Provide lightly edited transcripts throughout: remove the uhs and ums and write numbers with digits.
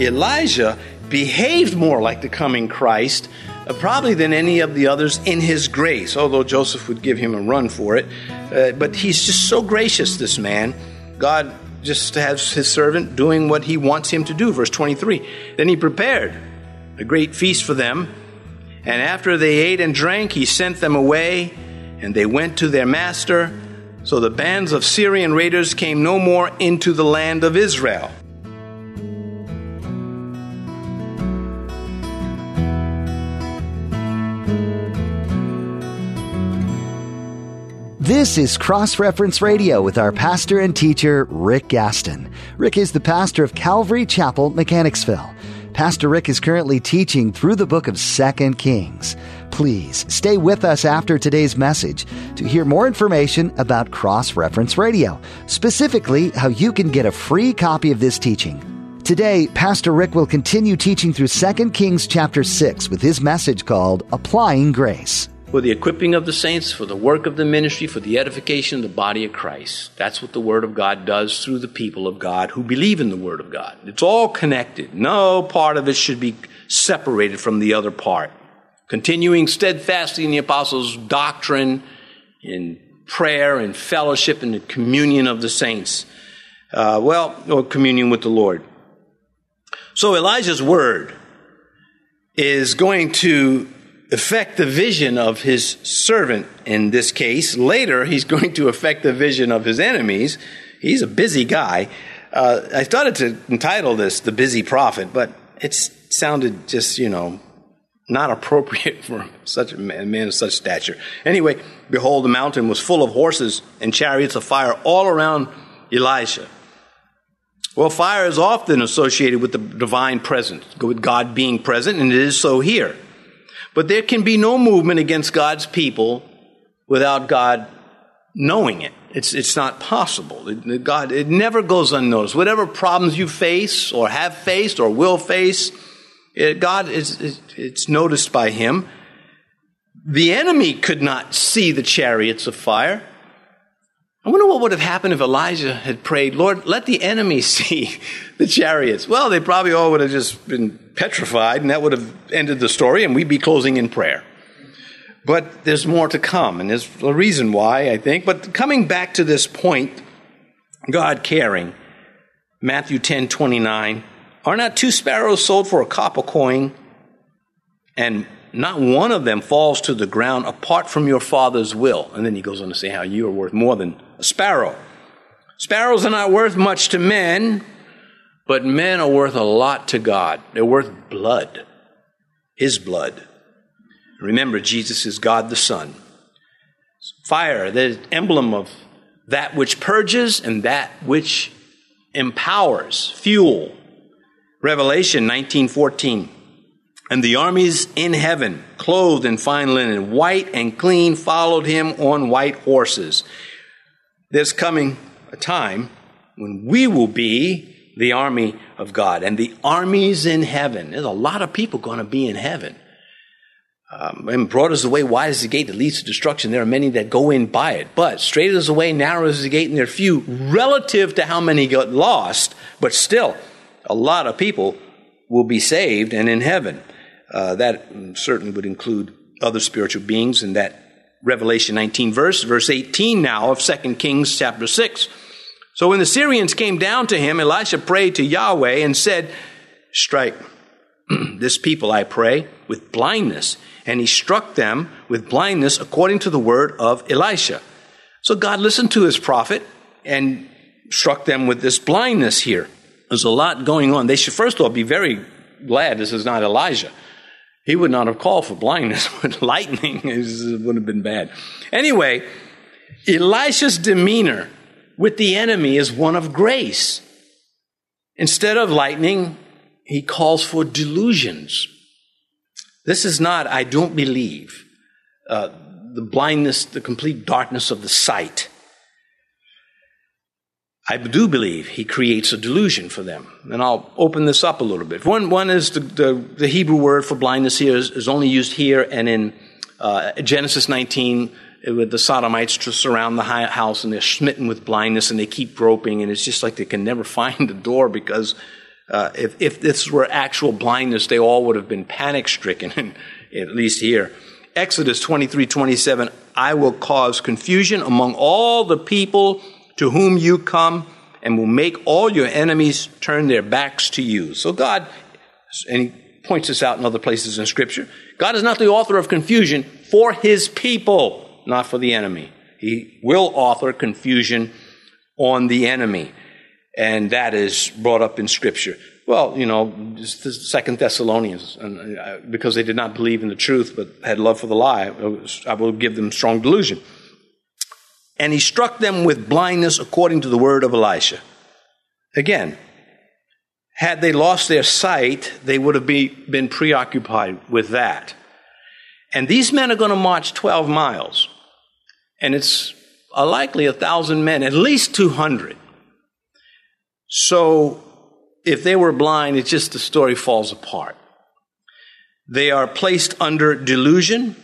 Elijah behaved more like the coming Christ, probably than any of the others in his grace, although Joseph would give him a run for it. But he's just so gracious, this man. God just has his servant doing what he wants him to do. Verse 23, then he prepared a great feast for them, and after they ate and drank, he sent them away, and they went to their master. So the bands of Syrian raiders came no more into the land of Israel. This is Cross Reference Radio with our pastor and teacher, Rick Gaston. Rick is the pastor of Calvary Chapel, Mechanicsville. Pastor Rick is currently teaching through the book of 2 Kings. Please stay with us after today's message to hear more information about Cross Reference Radio, specifically how you can get a free copy of this teaching. Today, Pastor Rick will continue teaching through 2 Kings chapter 6 with his message called Applying Grace. For the equipping of the saints, for the work of the ministry, for the edification of the body of Christ. That's what the Word of God does through the people of God who believe in the Word of God. It's all connected. No part of it should be separated from the other part. Continuing steadfastly in the apostles' doctrine, in prayer, and fellowship, and the communion of the saints. Or communion with the Lord. So Elijah's word is going to affect the vision of his servant in this case. Later, he's going to affect the vision of his enemies. He's a busy guy. I started to entitle this The Busy Prophet, but it sounded just, not appropriate for such a man of such stature. Anyway, behold, the mountain was full of horses and chariots of fire all around Elisha. Well, fire is often associated with the divine presence, with God being present, and it is so here. But there can be no movement against God's people without God knowing it. It's not possible. It never goes unnoticed. Whatever problems you face or have faced or will face, it's noticed by Him. The enemy could not see the chariots of fire. I wonder what would have happened if Elijah had prayed, Lord, let the enemy see the chariots. Well, they probably all would have just been petrified, and that would have ended the story, and we'd be closing in prayer. But there's more to come, and there's a reason why, I think. But coming back to this point, God caring, Matthew 10:29, are not two sparrows sold for a copper coin, and not one of them falls to the ground apart from your Father's will? And then he goes on to say how you are worth more than a sparrow. Sparrows are not worth much to men, but men are worth a lot to God. They're worth blood, His blood. Remember, Jesus is God the Son. Fire, the emblem of that which purges and that which empowers, fuel. Revelation 19:14. And the armies in heaven, clothed in fine linen, white and clean, followed him on white horses. There's coming a time when we will be the army of God and the armies in heaven. There's a lot of people going to be in heaven. And broad is the way, wide is the gate that leads to destruction. There are many that go in by it. But straight is the way, narrow is the gate, and there are few relative to how many got lost. But still, a lot of people will be saved and in heaven. That certainly would include other spiritual beings in that Revelation 19 verse 18 now of 2 Kings chapter 6. So when the Syrians came down to him, Elisha prayed to Yahweh and said, strike this people, I pray, with blindness. And he struck them with blindness according to the word of Elisha. So God listened to his prophet and struck them with this blindness here. There's a lot going on. They should, first of all, be very glad this is not Elijah. He would not have called for blindness, but lightning would have been bad. Anyway, Elisha's demeanor with the enemy is one of grace. Instead of lightning, he calls for delusions. This is not, I don't believe, the blindness, the complete darkness of the sight. I do believe he creates a delusion for them. And I'll open this up a little bit. One is the Hebrew word for blindness here is only used here and in Genesis 19 with the Sodomites to surround the house and they're smitten with blindness and they keep groping and it's just like they can never find the door because If this were actual blindness, they all would have been panic-stricken, at least here. Exodus 23:27, I will cause confusion among all the people to whom you come and will make all your enemies turn their backs to you. So God, and he points this out in other places in Scripture, God is not the author of confusion for his people, not for the enemy. He will author confusion on the enemy. And that is brought up in Scripture. Well, you know, 2 Thessalonians, and because they did not believe in the truth but had love for the lie, I will give them strong delusion. And he struck them with blindness according to the word of Elisha. Again, had they lost their sight, they would have been preoccupied with that. And these men are going to march 12 miles. And it's likely 1,000 men, at least 200. So if they were blind, it's just the story falls apart. They are placed under delusion,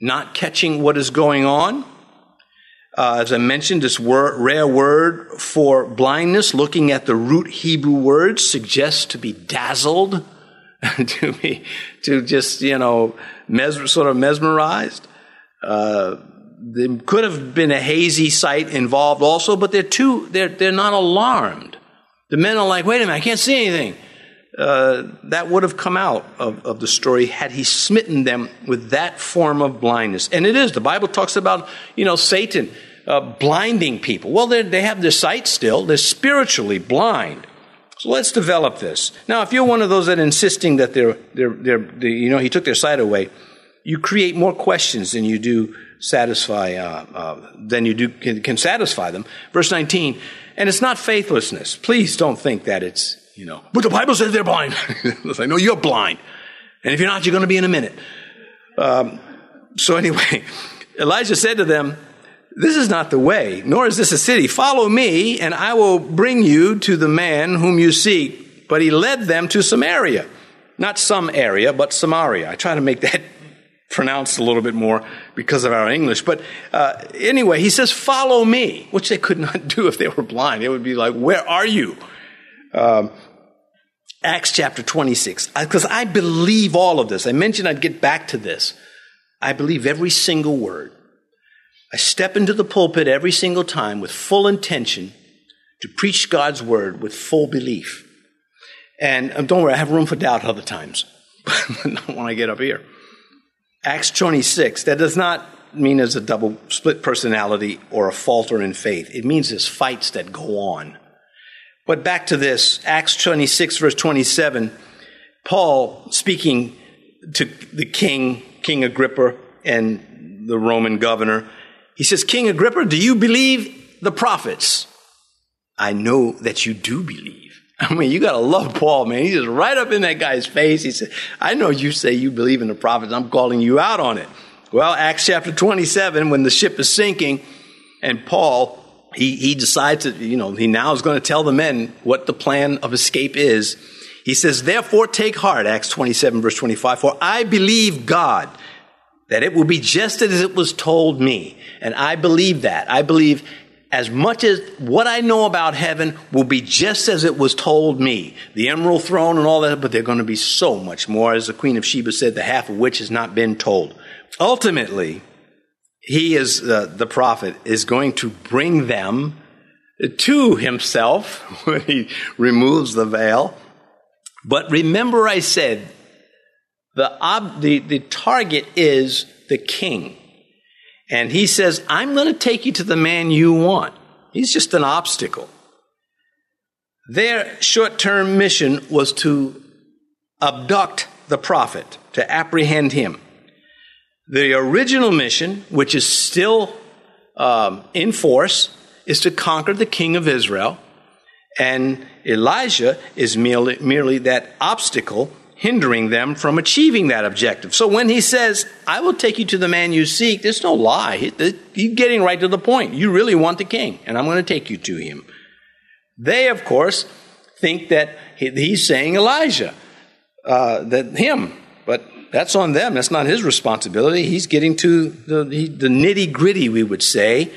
not catching what is going on. As I mentioned, this rare word for blindness, looking at the root Hebrew word, suggests to be dazzled, to just, you know, sort of mesmerized. There could have been a hazy sight involved also, but they're not alarmed. The men are like, wait a minute, I can't see anything. That would have come out of the story had he smitten them with that form of blindness. And it is. The Bible talks about, you know, Satan blinding people. Well, they have their sight still. They're spiritually blind. So let's develop this. Now, if you're one of those that insisting that they're he took their sight away, you create more questions than you do satisfy can satisfy them. Verse 19, and it's not faithlessness. Please don't think that it's, you know, but the Bible says they're blind. It's like, no, you're blind. And if you're not, you're going to be in a minute. So anyway, Elijah said to them, this is not the way, nor is this a city. Follow me, and I will bring you to the man whom you seek. But he led them to Samaria. Not some area, but Samaria. I try to make that pronounced a little bit more because of our English. But anyway, he says, follow me, which they could not do if they were blind. They would be like, where are you? Acts chapter 26, because I believe all of this. I mentioned I'd get back to this. I believe every single word. I step into the pulpit every single time with full intention to preach God's word with full belief. And don't worry, I have room for doubt other times, but not when I get up here. Acts 26, that does not mean there's a double split personality or a falter in faith. It means there's fights that go on. But back to this, Acts 26, verse 27, Paul speaking to the king, King Agrippa, and the Roman governor. He says, King Agrippa, do you believe the prophets? I know that you do believe. I mean, you got to love Paul, man. He's just right up in that guy's face. He said, I know you say you believe in the prophets. I'm calling you out on it. Well, Acts chapter 27, when the ship is sinking, and Paul, He decides that, you know, he now is going to tell the men what the plan of escape is. He says, therefore, take heart, Acts 27, verse 25, for I believe God that it will be just as it was told me. And I believe that. I believe as much as what I know about heaven will be just as it was told me. The emerald throne and all that, but they're going to be so much more. As the Queen of Sheba said, the half of which has not been told. Ultimately, he is the prophet is going to bring them to himself when he removes the veil. But remember, I said the target is the king, and he says, "I'm going to take you to the man you want." He's just an obstacle. Their short-term mission was to abduct the prophet, to apprehend him. The original mission, which is still in force, is to conquer the king of Israel. And Elijah is merely that obstacle hindering them from achieving that objective. So when he says, I will take you to the man you seek, there's no lie. He's getting right to the point. You really want the king, and I'm going to take you to him. They, of course, think that he's saying Elijah, that him, but that's on them. That's not his responsibility. He's getting to the nitty-gritty, we would say.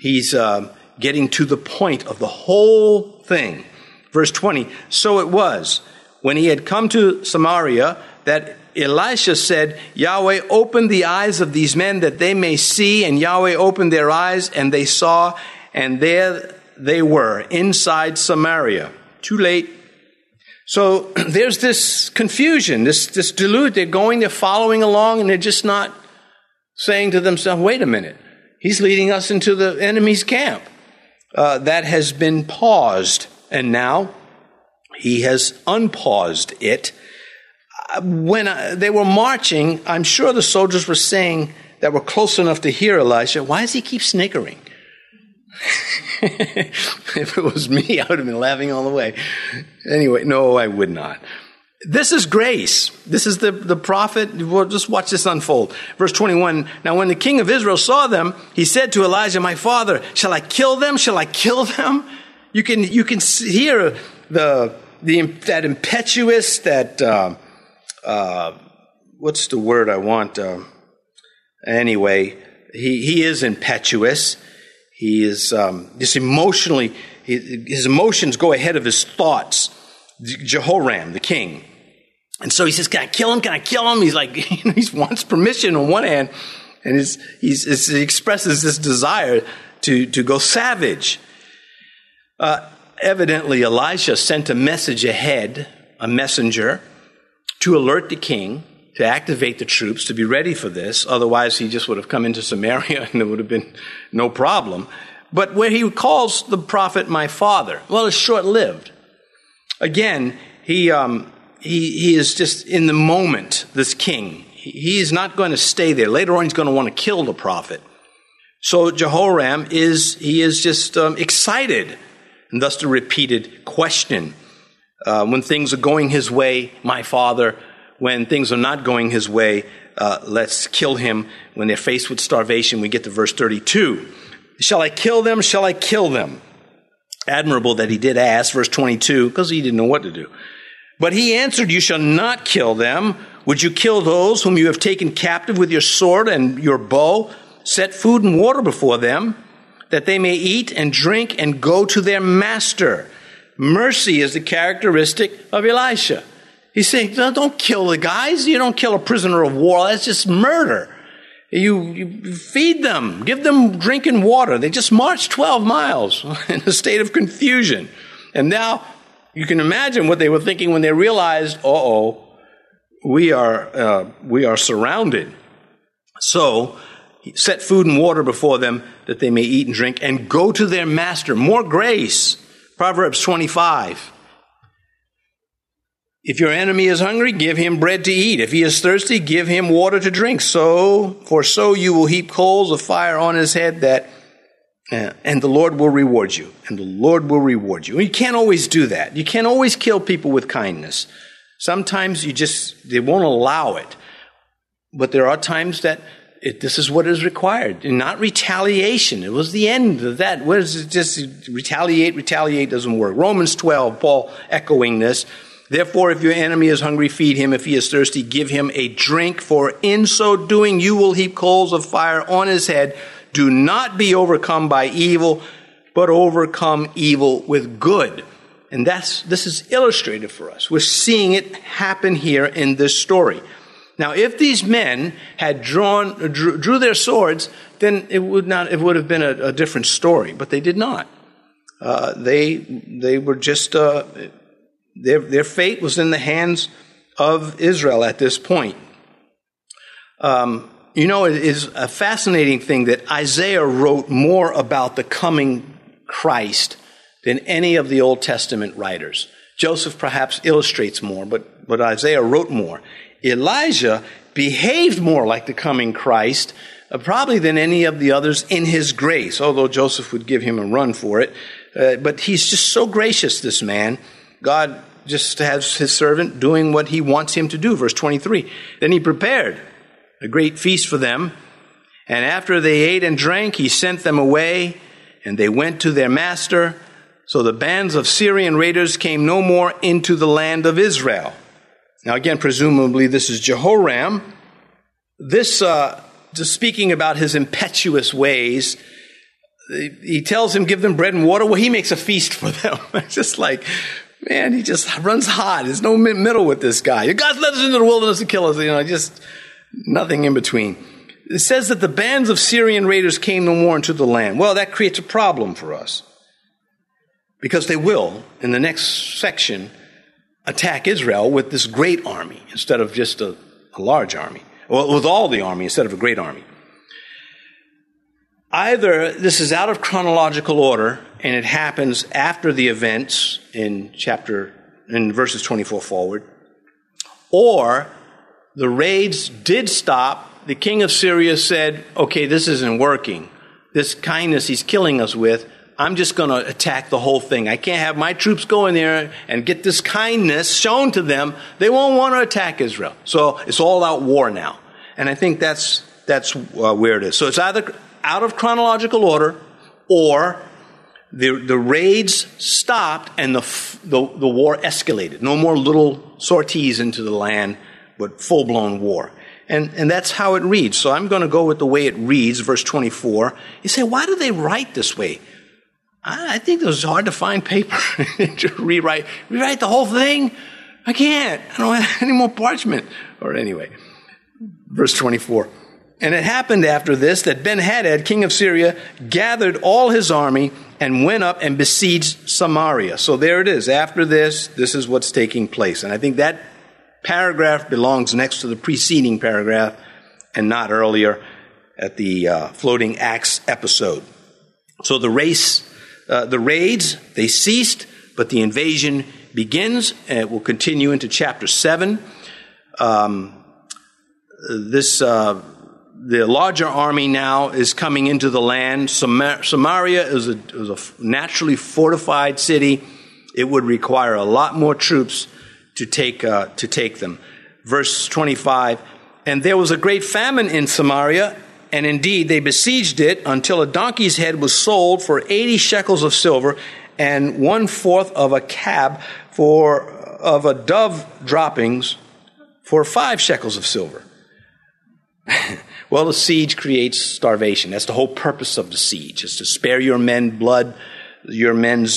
He's getting to the point of the whole thing. Verse 20, so it was, when he had come to Samaria, that Elisha said, Yahweh, open the eyes of these men that they may see. And Yahweh opened their eyes, and they saw, and there they were, inside Samaria. Too late. So there's this confusion, this delude. They're going, they're following along, and they're just not saying to themselves, wait a minute, he's leading us into the enemy's camp. That has been paused, and now he has unpaused it. When they were marching, I'm sure the soldiers were saying that were close enough to hear Elisha, why does he keep snickering? If it was me, I would have been laughing all the way. Anyway, no, I would not. This is grace. This is the prophet. We'll just watch this unfold. Verse 21, now when the king of Israel saw them, he said to Elijah, my father, shall I kill them? Shall I kill them? You can hear that impetuous, what's the word I want? Anyway, he is impetuous. He is just emotionally, his emotions go ahead of his thoughts. Jehoram, the king. And so he says, can I kill him? Can I kill him? He's like, he wants permission on one hand, and he expresses this desire to go savage. Evidently, Elisha sent a message ahead, a messenger, to alert the king, to activate the troops, to be ready for this. Otherwise, he just would have come into Samaria and there would have been no problem. But where he calls the prophet my father, well, it's short-lived. Again, he is just in the moment, this king. He is not going to stay there. Later on, he's going to want to kill the prophet. So Jehoram is just excited, and thus the repeated question. When things are going his way, my father. When things are not going his way, let's kill him. When they're faced with starvation, we get to verse 32. Shall I kill them? Shall I kill them? Admirable that he did ask, verse 22, because he didn't know what to do. But he answered, you shall not kill them. Would you kill those whom you have taken captive with your sword and your bow? Set food and water before them, that they may eat and drink and go to their master. Mercy is the characteristic of Elisha. He's saying, no, don't kill the guys. You don't kill a prisoner of war. That's just murder. You feed them, give them drink and water. They just marched 12 miles in a state of confusion. And now you can imagine what they were thinking when they realized, uh-oh, we are surrounded. So set food and water before them that they may eat and drink and go to their master. More grace. Proverbs 25. If your enemy is hungry, give him bread to eat. If he is thirsty, give him water to drink. So you will heap coals of fire on his head, and the Lord will reward you. And the Lord will reward you. And you can't always do that. You can't always kill people with kindness. Sometimes they won't allow it. But there are times that this is what is required, and not retaliation. It was the end of that. What is it? Just retaliate doesn't work. Romans 12, Paul echoing this. Therefore, if your enemy is hungry, feed him. If he is thirsty, give him a drink. For in so doing, you will heap coals of fire on his head. Do not be overcome by evil, but overcome evil with good. And this is illustrated for us. We're seeing it happen here in this story. Now, if these men had drew their swords, then it would have been a different story. But they did not. They were just. Their fate was in the hands of Israel at this point. It is a fascinating thing that Isaiah wrote more about the coming Christ than any of the Old Testament writers. Joseph perhaps illustrates more, but Isaiah wrote more. Elijah behaved more like the coming Christ, probably than any of the others in his grace, although Joseph would give him a run for it. But he's just so gracious, this man. God just has his servant doing what he wants him to do. Verse 23, then he prepared a great feast for them. And after they ate and drank, he sent them away, and they went to their master. So the bands of Syrian raiders came no more into the land of Israel. Now again, presumably this is Jehoram. This, just speaking about his impetuous ways, he tells him, give them bread and water. Well, he makes a feast for them. It's just like, Man, he just runs hot. There's no middle with this guy. Your God led us into the wilderness to kill us. You know, just nothing in between. It says that the bands of Syrian raiders came no more into the land. Well, that creates a problem for us, because they will, in the next section, attack Israel with this great army instead of just a large army. Well, with all the army instead of a great army. Either this is out of chronological order, and it happens after the events in verses 24 forward, or the raids did stop. The king of Syria said, okay, this isn't working. This kindness he's killing us with, I'm just going to attack the whole thing. I can't have my troops go in there and get this kindness shown to them. They won't want to attack Israel. So it's all out war now. And I think that's where it is. So it's either out of chronological order, or the raids stopped and the war escalated. No more little sorties into the land, but full-blown war. And that's how it reads. So I'm going to go with the way it reads, verse 24. You say, why do they write this way? I think it was hard to find paper to rewrite the whole thing. I can't. I don't have any more parchment. Or anyway, verse 24. And it happened after this that Ben-Hadad, king of Syria, gathered all his army and went up and besieged Samaria. So there it is. After this, this is what's taking place. And I think that paragraph belongs next to the preceding paragraph and not earlier at the floating axe episode. So the raids, they ceased, but the invasion begins, and it will continue into chapter 7. The larger army now is coming into the land. Samaria is a naturally fortified city. It would require a lot more troops to take them. Verse 25, and there was a great famine in Samaria, and indeed they besieged it until a donkey's head was sold for 80 shekels of silver, and 1/4 of a cab of a dove droppings for 5 shekels of silver. Well, the siege creates starvation. That's the whole purpose of the siege, is to spare your men's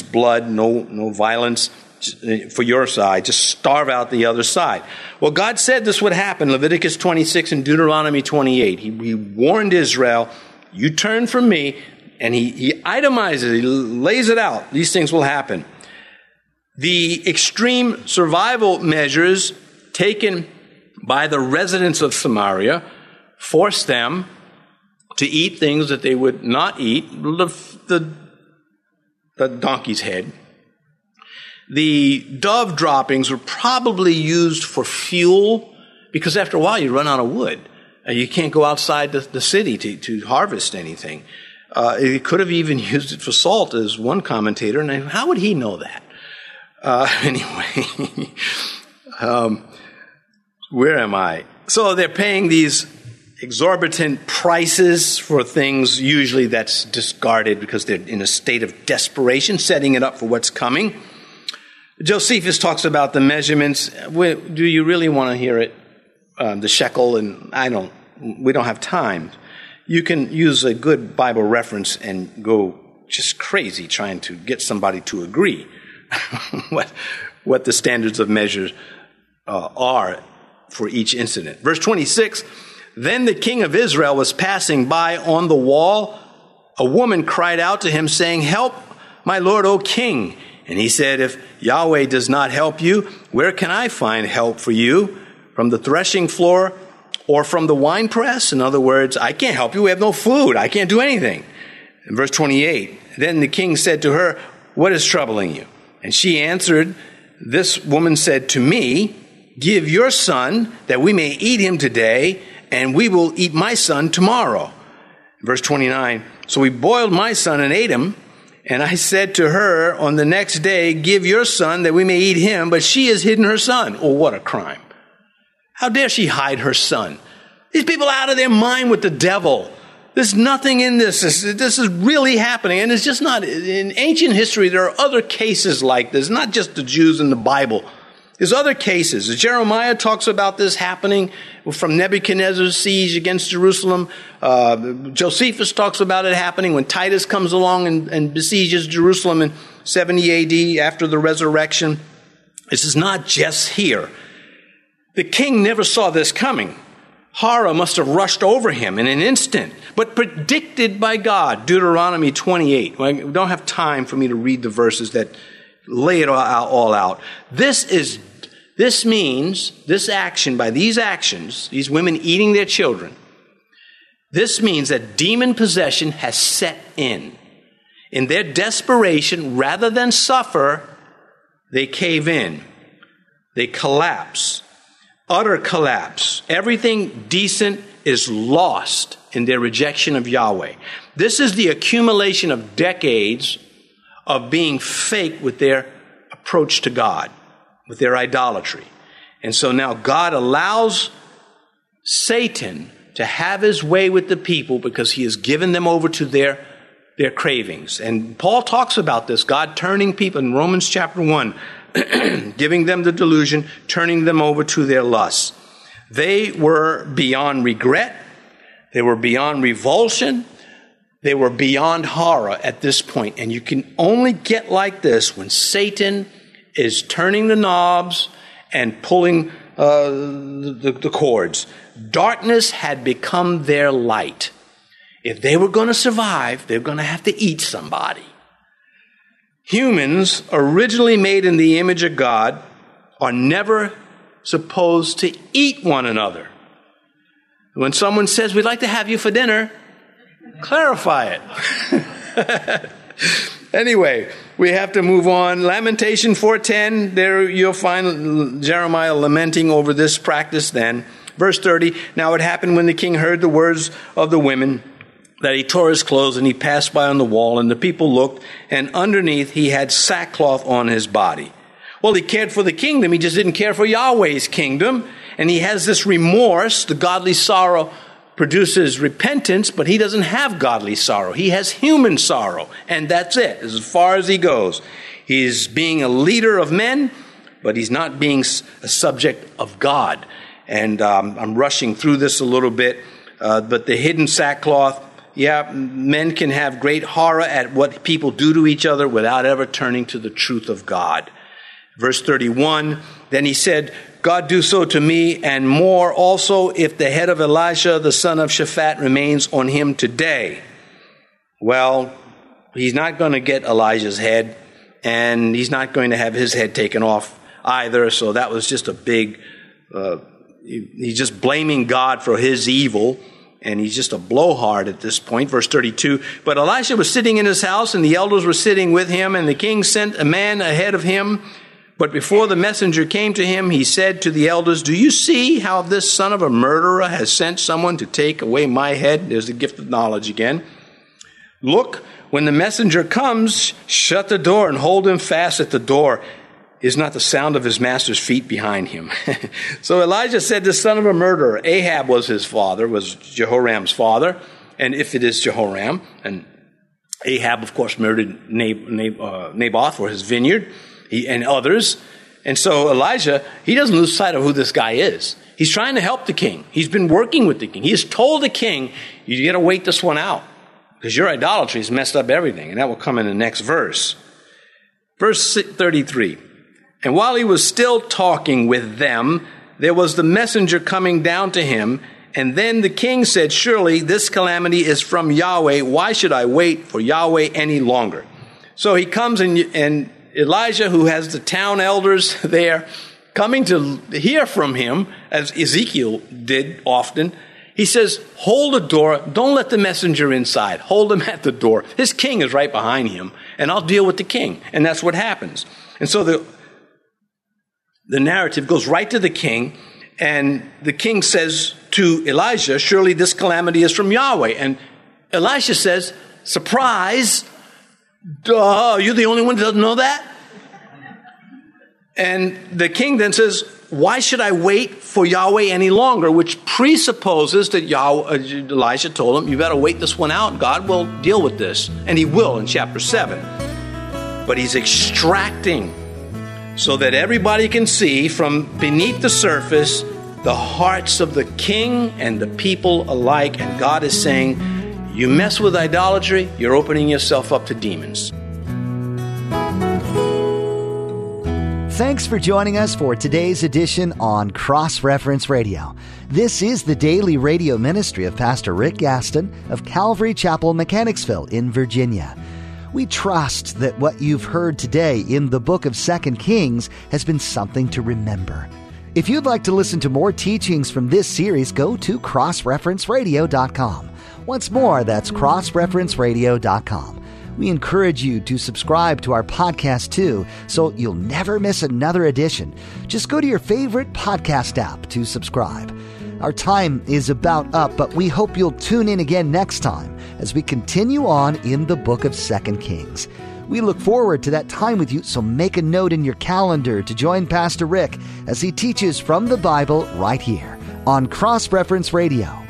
blood, no violence for your side, just starve out the other side. Well, God said this would happen, Leviticus 26 and Deuteronomy 28. He warned Israel, you turn from me, and he itemizes it, he lays it out. These things will happen. The extreme survival measures taken by the residents of Samaria forced them to eat things that they would not eat, the donkey's head. The dove droppings were probably used for fuel, because after a while you run out of wood. You can't go outside the city to harvest anything. He could have even used it for salt, as one commentator. And how would he know that? Anyway, where am I? So they're paying these exorbitant prices for things usually that's discarded because they're in a state of desperation, setting it up for what's coming. Josephus talks about the measurements. Do you really want to hear it? The shekel, and we don't have time. You can use a good Bible reference and go just crazy trying to get somebody to agree what the standards of measure are for each incident. Verse 26, then the king of Israel was passing by on the wall. A woman cried out to him, saying, "Help, my lord, O king." And he said, "If Yahweh does not help you, where can I find help for you? From the threshing floor or from the winepress?" In other words, I can't help you. We have no food. I can't do anything. In verse 28, then the king said to her, "What is troubling you?" And she answered, "This woman said to me, 'Give your son that we may eat him today, and we will eat my son tomorrow.'" Verse 29, so we boiled my son and ate him. And I said to her on the next day, "Give your son that we may eat him," but she has hidden her son. Oh, what a crime. How dare she hide her son? These people are out of their mind with the devil. There's nothing in this. This is really happening. And it's just not, in ancient history, there are other cases like this, not just the Jews in the Bible. There's other cases. Jeremiah talks about this happening from Nebuchadnezzar's siege against Jerusalem. Josephus talks about it happening when Titus comes along and besieges Jerusalem in 70 AD after the resurrection. This is not just here. The king never saw this coming. Horror must have rushed over him in an instant, but predicted by God, Deuteronomy 28. I don't have time for me to read the verses that lay it all out. This means, these women eating their children, this means that demon possession has set in. In their desperation, rather than suffer, they cave in. They collapse. Utter collapse. Everything decent is lost in their rejection of Yahweh. This is the accumulation of decades of being fake with their approach to God, with their idolatry. And so now God allows Satan to have his way with the people because he has given them over to their cravings. And Paul talks about this, God turning people in Romans chapter 1, giving them the delusion, turning them over to their lusts. They were beyond regret. They were beyond revulsion. They were beyond horror at this point. And you can only get like this when Satan is turning the knobs and pulling the cords. Darkness had become their light. If they were going to survive, they're going to have to eat somebody. Humans, originally made in the image of God, are never supposed to eat one another. When someone says, "We'd like to have you for dinner," clarify it. Anyway, we have to move on. Lamentation 4:10, there you'll find Jeremiah lamenting over this practice then. Verse 30, now it happened when the king heard the words of the women that he tore his clothes and he passed by on the wall, and the people looked, and underneath he had sackcloth on his body. Well, he cared for the kingdom. He just didn't care for Yahweh's kingdom. And he has this remorse. The godly sorrow produces repentance, but he doesn't have godly sorrow. He has human sorrow. And that's it, as far as he goes. He's being a leader of men, but he's not being a subject of God. And I'm rushing through this a little bit, but the hidden sackcloth, yeah, men can have great horror at what people do to each other without ever turning to the truth of God. Verse 31, then he said, God do so to me and more also if the head of Elisha, the son of Shaphat, remains on him today. Well, he's not going to get Elijah's head, and he's not going to have his head taken off either. So that was just a big, he's just blaming God for his evil. And he's just a blowhard at this point. Verse 32, but Elisha was sitting in his house, and the elders were sitting with him, and the king sent a man ahead of him. But before the messenger came to him, he said to the elders, do you see how this son of a murderer has sent someone to take away my head? There's the gift of knowledge again. Look, when the messenger comes, shut the door and hold him fast at the door. Is not the sound of his master's feet behind him. So Elijah said, the son of a murderer, Ahab was his father, was Jehoram's father, and if it is Jehoram, and Ahab, of course, murdered Naboth for his vineyard and others. And so Elijah, he doesn't lose sight of who this guy is. He's trying to help the king. He's been working with the king. He has told the king, you got to wait this one out because your idolatry has messed up everything, and that will come in the next verse. Verse 33. And while he was still talking with them, there was the messenger coming down to him. And then the king said, surely this calamity is from Yahweh. Why should I wait for Yahweh any longer? So he comes, and Elijah, who has the town elders there, coming to hear from him, as Ezekiel did often, he says, hold the door. Don't let the messenger inside. Hold him at the door. His king is right behind him, and I'll deal with the king. And that's what happens. And so the narrative goes right to the king, and the king says to Elijah, surely this calamity is from Yahweh. And Elisha says, surprise, duh, you're the only one that doesn't know that? And the king then says, why should I wait for Yahweh any longer? Which presupposes that Elisha told him, you better wait this one out. God will deal with this. And he will in chapter 7. But he's extracting so that everybody can see from beneath the surface the hearts of the king and the people alike. And God is saying, you mess with idolatry, you're opening yourself up to demons. Thanks for joining us for today's edition on Cross Reference Radio. This is the daily radio ministry of Pastor Rick Gaston of Calvary Chapel Mechanicsville in Virginia. We trust that what you've heard today in the book of 2 Kings has been something to remember. If you'd like to listen to more teachings from this series, go to crossreferenceradio.com. Once more, that's crossreferenceradio.com. We encourage you to subscribe to our podcast too, so you'll never miss another edition. Just go to your favorite podcast app to subscribe. Our time is about up, but we hope you'll tune in again next time as we continue on in the book of 2 Kings. We look forward to that time with you, so make a note in your calendar to join Pastor Rick as he teaches from the Bible right here on Cross Reference Radio.